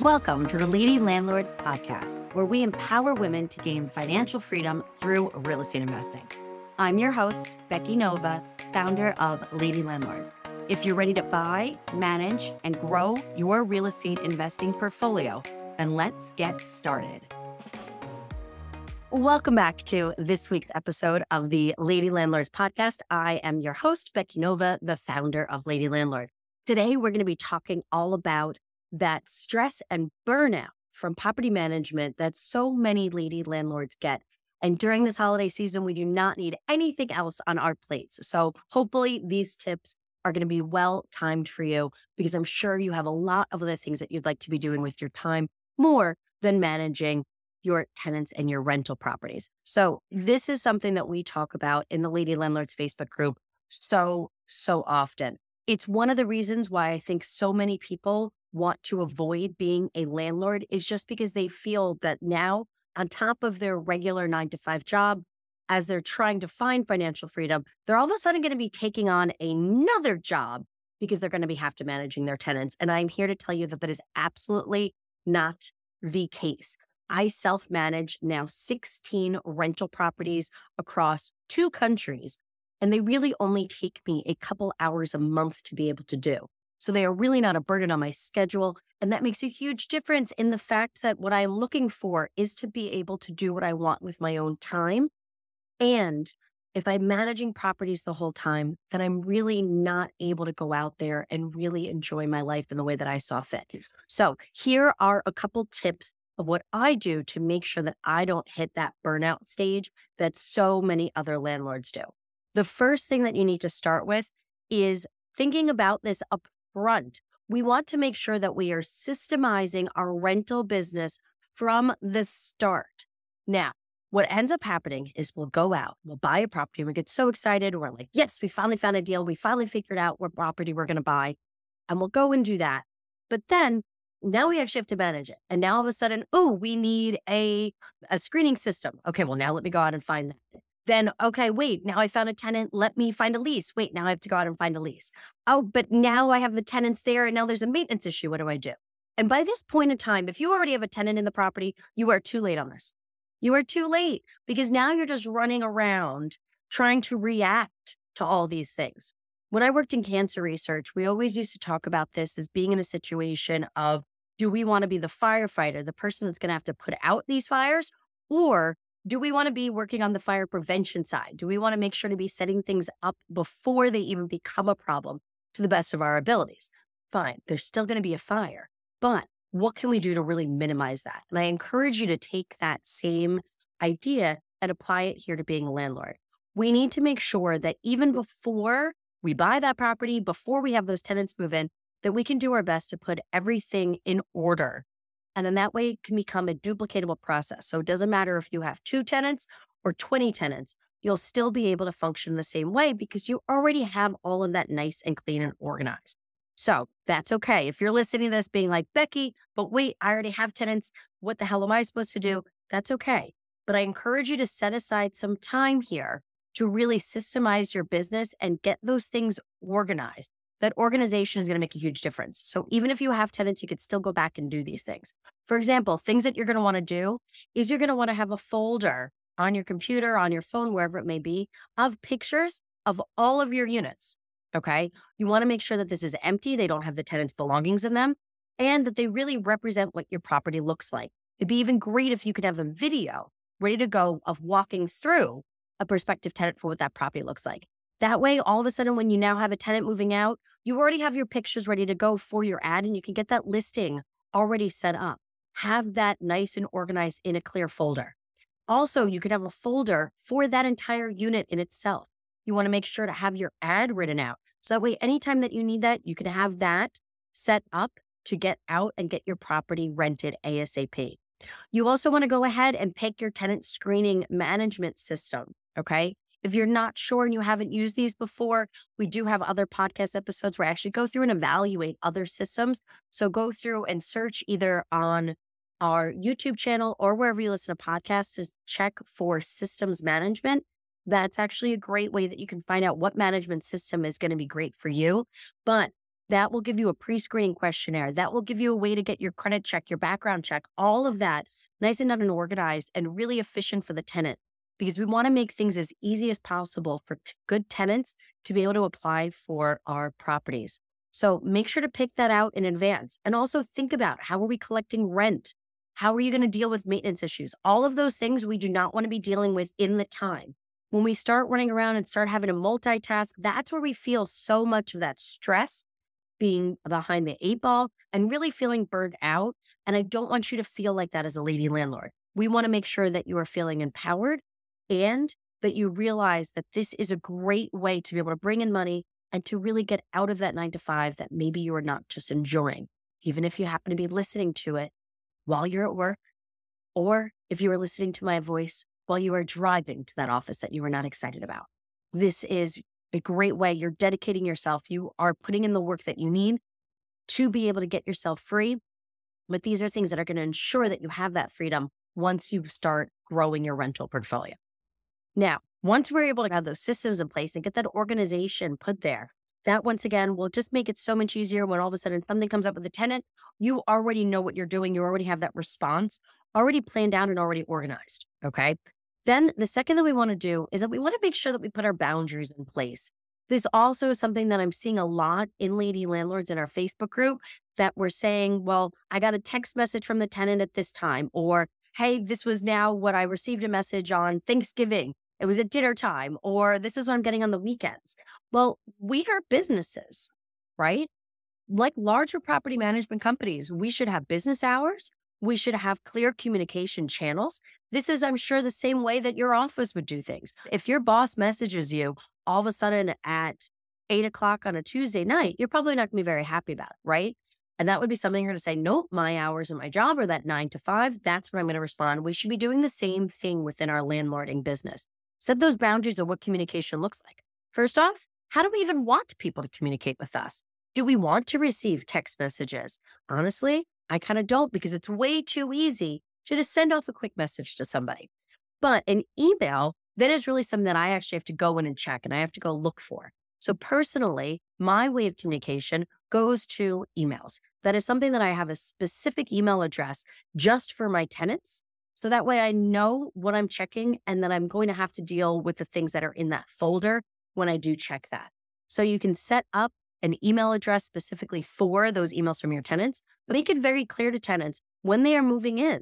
Welcome to the Lady Landlords Podcast, where we empower women to gain financial freedom through real estate investing. I'm your host, Becky Nova, founder of Lady Landlords. If you're ready to buy, manage, and grow your real estate investing portfolio, then let's get started. Welcome back to this week's episode of the Lady Landlords Podcast. I am your host, Becky Nova, the founder of Lady Landlords. Today, we're going to be talking all about that stress and burnout from property management that so many lady landlords get. And during this holiday season, we do not need anything else on our plates. So hopefully these tips are going to be well-timed for you, because I'm sure you have a lot of other things that you'd like to be doing with your time more than managing your tenants and your rental properties. So this is something that we talk about in the Lady Landlords Facebook group so often. It's one of the reasons why I think so many people want to avoid being a landlord, is just because they feel that now, on top of their regular 9-to-5 job, as they're trying to find financial freedom, they're all of a sudden going to be taking on another job because they're going to be have to managing their tenants. And I'm here to tell you that that is absolutely not the case. I self-manage now 16 rental properties across 2 countries, and they really only take me a couple hours a month to be able to do. So they are really not a burden on my schedule. And that makes a huge difference in the fact that what I'm looking for is to be able to do what I want with my own time. And if I'm managing properties the whole time, then I'm really not able to go out there and really enjoy my life in the way that I saw fit. So here are a couple tips of what I do to make sure that I don't hit that burnout stage that so many other landlords do. The first thing that you need to start with is thinking about this up front. We want to make sure that we are systemizing our rental business from the start. Now, what ends up happening is we'll go out, we'll buy a property, and we get so excited. We're like, yes, we finally found a deal. We finally figured out what property we're going to buy, and we'll go and do that. But then now we actually have to manage it. And now all of a sudden, oh, we need a screening system. Okay, well, now let me go out and find that. Then, okay, wait, now I found a tenant. Let me find a lease. Wait, now I have to go out and find a lease. Oh, but now I have the tenants there and now there's a maintenance issue. What do I do? And by this point in time, if you already have a tenant in the property, you are too late on this. You are too late, because now you're just running around trying to react to all these things. When I worked in cancer research, we always used to talk about this as being in a situation of, do we want to be the firefighter, the person that's going to have to put out these fires, or do we want to be working on the fire prevention side? Do we want to make sure to be setting things up before they even become a problem to the best of our abilities? Fine, there's still going to be a fire, but what can we do to really minimize that? And I encourage you to take that same idea and apply it here to being a landlord. We need to make sure that even before we buy that property, before we have those tenants move in, that we can do our best to put everything in order. And then that way it can become a duplicatable process. So it doesn't matter if you have 2 tenants or 20 tenants, you'll still be able to function the same way because you already have all of that nice and clean and organized. So that's okay. If you're listening to this being like, Becky, but wait, I already have tenants. What the hell am I supposed to do? That's okay. But I encourage you to set aside some time here to really systemize your business and get those things organized. That organization is going to make a huge difference. So even if you have tenants, you could still go back and do these things. For example, things that you're going to want to do is you're going to want to have a folder on your computer, on your phone, wherever it may be, of pictures of all of your units, okay? You want to make sure that this is empty, they don't have the tenants' belongings in them, and that they really represent what your property looks like. It'd be even great if you could have a video ready to go of walking through a prospective tenant for what that property looks like. That way, all of a sudden, when you now have a tenant moving out, you already have your pictures ready to go for your ad, and you can get that listing already set up. Have that nice and organized in a clear folder. Also, you could have a folder for that entire unit in itself. You want to make sure to have your ad written out. So that way, anytime that you need that, you can have that set up to get out and get your property rented ASAP. You also want to go ahead and pick your tenant screening management system, okay? If you're not sure and you haven't used these before, we do have other podcast episodes where I actually go through and evaluate other systems. So go through and search either on our YouTube channel or wherever you listen to podcasts to check for systems management. That's actually a great way that you can find out what management system is going to be great for you. But That will give you a pre-screening questionnaire. That will give you a way to get your credit check, your background check, all of that nice and organized and really efficient for the tenant, because we want to make things as easy as possible for good tenants to be able to apply for our properties. So make sure to pick that out in advance. And also think about, how are we collecting rent? How are you going to deal with maintenance issues? All of those things we do not want to be dealing with in the time. When we start running around and start having to multitask, that's where we feel so much of that stress, being behind the eight ball and really feeling burned out. And I don't want you to feel like that as a lady landlord. We want to make sure that you are feeling empowered and that you realize that this is a great way to be able to bring in money and to really get out of that 9-to-5 that maybe you are not just enjoying, even if you happen to be listening to it while you're at work, or if you are listening to my voice while you are driving to that office that you are not excited about. This is a great way. You're dedicating yourself. You are putting in the work that you need to be able to get yourself free. But these are things that are going to ensure that you have that freedom once you start growing your rental portfolio. Now, once we're able to have those systems in place and get that organization put there, that once again will just make it so much easier when all of a sudden something comes up with a tenant. You already know what you're doing. You already have that response already planned out and already organized. Okay. Then the second that we want to do is that we want to make sure that we put our boundaries in place. This also is something that I'm seeing a lot in lady landlords in our Facebook group, that we're saying, well, I got a text message from the tenant at this time, or, hey, this was now what I received a message on Thanksgiving. It was at dinner time, or this is what I'm getting on the weekends. Well, we are businesses, right? Like larger property management companies, we should have business hours. We should have clear communication channels. This is, I'm sure, the same way that your office would do things. If your boss messages you all of a sudden at 8 o'clock on a Tuesday night, you're probably not going to be very happy about it, right? And that would be something you're going to say, nope, my hours and my job are that 9 to 5. That's when I'm going to respond. We should be doing the same thing within our landlording business. Set those boundaries of what communication looks like. First off, how do we even want people to communicate with us? Do we want to receive text messages? Honestly, I kind of don't, because it's way too easy to just send off a quick message to somebody. But an email, that is really something that I actually have to go in and check, and I have to go look for. So personally, my way of communication goes to emails. That is something that I have a specific email address just for my tenants. So that way I know what I'm checking and that I'm going to have to deal with the things that are in that folder when I do check that. So you can set up an email address specifically for those emails from your tenants. Make it very clear to tenants when they are moving in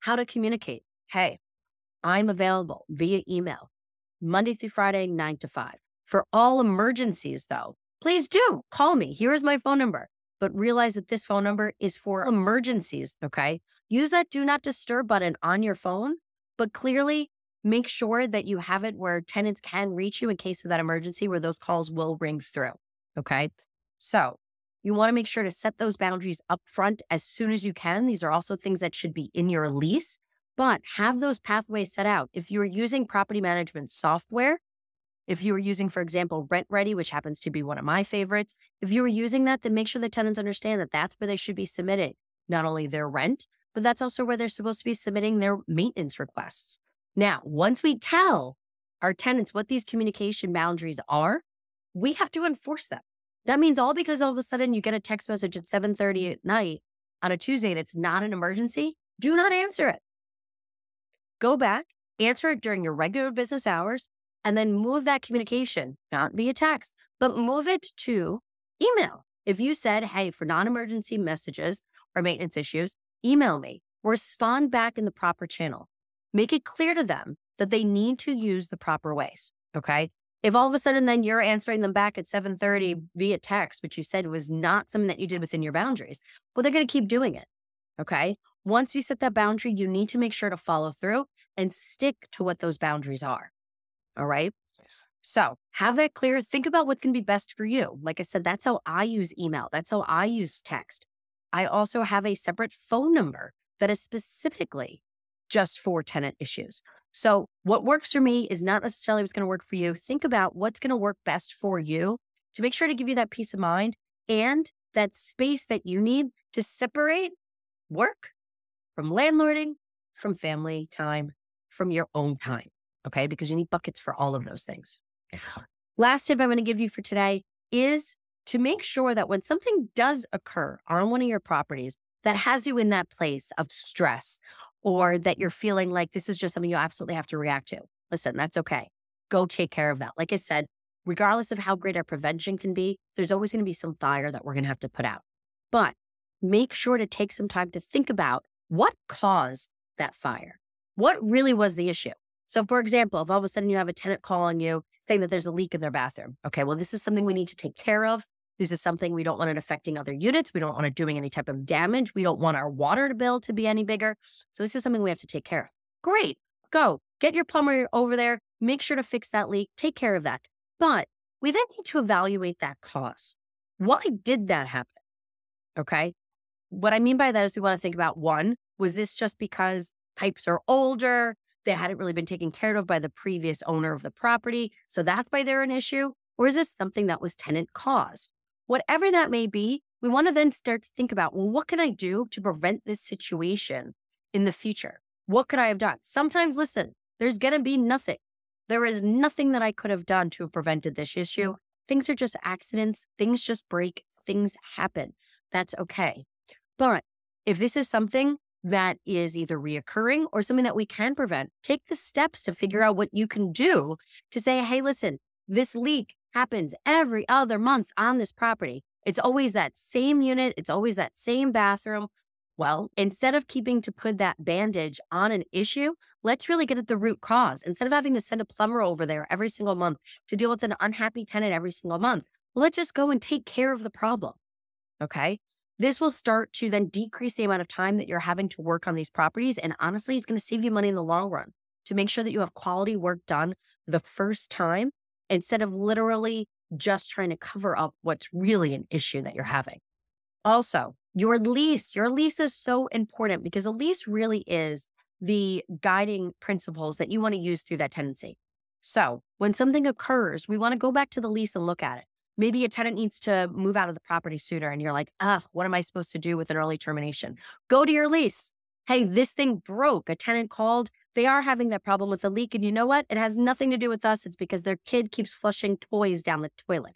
how to communicate. Hey, I'm available via email Monday through Friday, 9 to 5. For all emergencies, though, please do call me. Here is my phone number. But realize that this phone number is for emergencies, okay? Use that do not disturb button on your phone, but clearly make sure that you have it where tenants can reach you in case of that emergency, where those calls will ring through. Okay. So you want to make sure to set those boundaries up front as soon as you can. These are also things that should be in your lease, but have those pathways set out. If you're using property management software, if you are using, for example, Rent Ready, which happens to be one of my favorites, if you are using that, then make sure the tenants understand that that's where they should be submitting not only their rent, but that's also where they're supposed to be submitting their maintenance requests. Now, once we tell our tenants what these communication boundaries are, we have to enforce them. That means all because all of a sudden you get a text message at 7:30 at night on a Tuesday and it's not an emergency, do not answer it. Go back, answer it during your regular business hours, and then move that communication, not via text, but move it to email. If you said, hey, for non-emergency messages or maintenance issues, email me. Respond back in the proper channel. Make it clear to them that they need to use the proper ways, okay? If all of a sudden then you're answering them back at 7:30 via text, which you said was not something that you did within your boundaries, well, they're going to keep doing it, okay? Once you set that boundary, you need to make sure to follow through and stick to what those boundaries are, all right? So have that clear. Think about what's going to be best for you. Like I said, that's how I use email. That's how I use text. I also have a separate phone number that is specifically just for tenant issues. So what works for me is not necessarily what's going to work for you. Think about what's going to work best for you to make sure to give you that peace of mind and that space that you need to separate work from landlording, from family time, from your own time, okay? Because you need buckets for all of those things. Last tip I'm going to give you for today is to make sure that when something does occur on one of your properties that has you in that place of stress, or that you're feeling like this is just something you absolutely have to react to, listen, that's okay. Go take care of that. Like I said, regardless of how great our prevention can be, there's always going to be some fire that we're going to have to put out. But make sure to take some time to think about what caused that fire. What really was the issue? So for example, if all of a sudden you have a tenant calling you saying that there's a leak in their bathroom. Okay, well, this is something we need to take care of. This is something we don't want it affecting other units. We don't want it doing any type of damage. We don't want our water bill to be any bigger. So this is something we have to take care of. Great. Go. Get your plumber over there. Make sure to fix that leak. Take care of that. But we then need to evaluate that cause. Why did that happen? Okay. What I mean by that is we want to think about, one, was this just because pipes are older? They hadn't really been taken care of by the previous owner of the property. So that's why they're an issue. Or is this something that was tenant caused? Whatever that may be, we want to then start to think about, well, what can I do to prevent this situation in the future? What could I have done? Sometimes, listen, there's going to be nothing. There is nothing that I could have done to have prevented this issue. Things are just accidents. Things just break. Things happen. That's okay. But if this is something that is either reoccurring or something that we can prevent, take the steps to figure out what you can do to say, hey, listen, this leak happens every other month on this property. It's always that same unit. It's always that same bathroom. Well, instead of keeping to put that bandage on an issue, let's really get at the root cause. Instead of having to send a plumber over there every single month to deal with an unhappy tenant every single month, let's just go and take care of the problem, okay? This will start to then decrease the amount of time that you're having to work on these properties. And honestly, it's going to save you money in the long run to make sure that you have quality work done the first time instead of literally just trying to cover up what's really an issue that you're having. Also, your lease is so important because a lease really is the guiding principles that you want to use through that tenancy. So when something occurs, we want to go back to the lease and look at it. Maybe a tenant needs to move out of the property sooner and you're like, what am I supposed to do with an early termination? Go to your lease. Hey, this thing broke. A tenant called. They are having that problem with the leak. And you know what? It has nothing to do with us. It's because their kid keeps flushing toys down the toilet.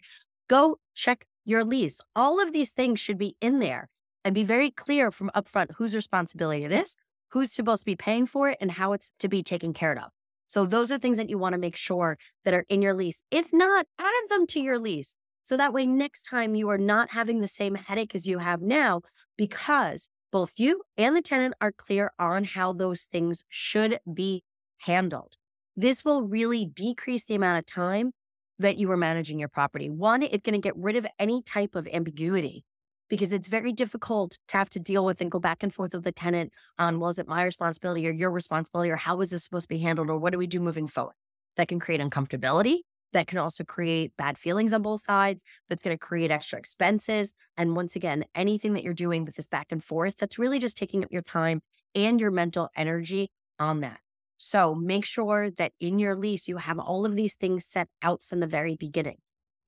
Go check your lease. All of these things should be in there and be very clear from upfront whose responsibility it is, who's supposed to be paying for it, and how it's to be taken care of. So those are things that you want to make sure that are in your lease. If not, add them to your lease. So that way, next time you are not having the same headache as you have now because both you and the tenant are clear on how those things should be handled. This will really decrease the amount of time that you are managing your property. One, it's going to get rid of any type of ambiguity because it's very difficult to have to deal with and go back and forth with the tenant on, well, is it my responsibility or your responsibility or how is this supposed to be handled or what do we do moving forward? That can create uncomfortability. That can also create bad feelings on both sides. That's going to create extra expenses. And once again, anything that you're doing with this back and forth, that's really just taking up your time and your mental energy on that. So make sure that in your lease, you have all of these things set out from the very beginning.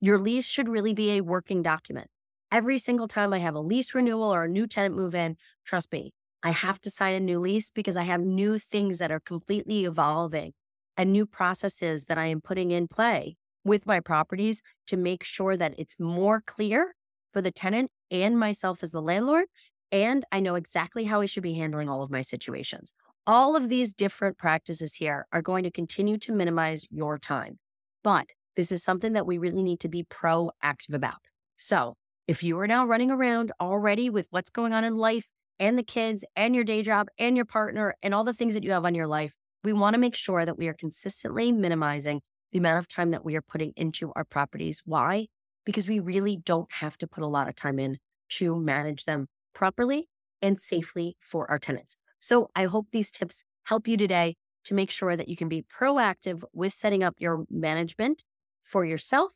Your lease should really be a working document. Every single time I have a lease renewal or a new tenant move in, trust me, I have to sign a new lease because I have new things that are completely evolving and new processes that I am putting in play with my properties to make sure that it's more clear for the tenant and myself as the landlord. And I know exactly how I should be handling all of my situations. All of these different practices here are going to continue to minimize your time. But this is something that we really need to be proactive about. So if you are now running around already with what's going on in life and the kids and your day job and your partner and all the things that you have on your life, we want to make sure that we are consistently minimizing the amount of time that we are putting into our properties. Why? Because we really don't have to put a lot of time in to manage them properly and safely for our tenants. So I hope these tips help you today to make sure that you can be proactive with setting up your management for yourself,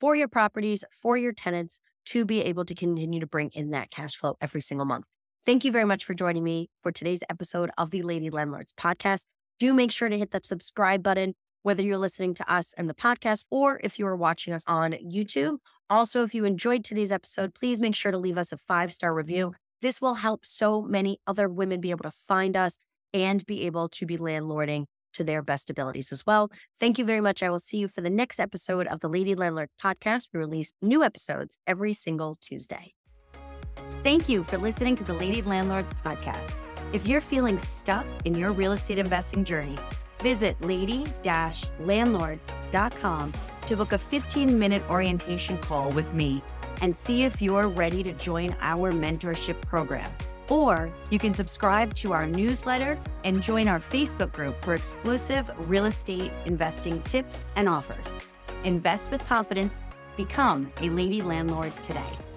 for your properties, for your tenants, to be able to continue to bring in that cash flow every single month. Thank you very much for joining me for today's episode of the Lady Landlords Podcast. Do make sure to hit that subscribe button, whether you're listening to us and the podcast, or if you are watching us on YouTube. Also, if you enjoyed today's episode, please make sure to leave us a 5-star review. This will help so many other women be able to find us and be able to be landlording to their best abilities as well. Thank you very much. I will see you for the next episode of the Lady Landlords Podcast. We release new episodes every single Tuesday. Thank you for listening to the Lady Landlords Podcast. If you're feeling stuck in your real estate investing journey, visit lady-landlord.com to book a 15-minute orientation call with me and see if you're ready to join our mentorship program. Or you can subscribe to our newsletter and join our Facebook group for exclusive real estate investing tips and offers. Invest with confidence. Become a Lady Landlord today.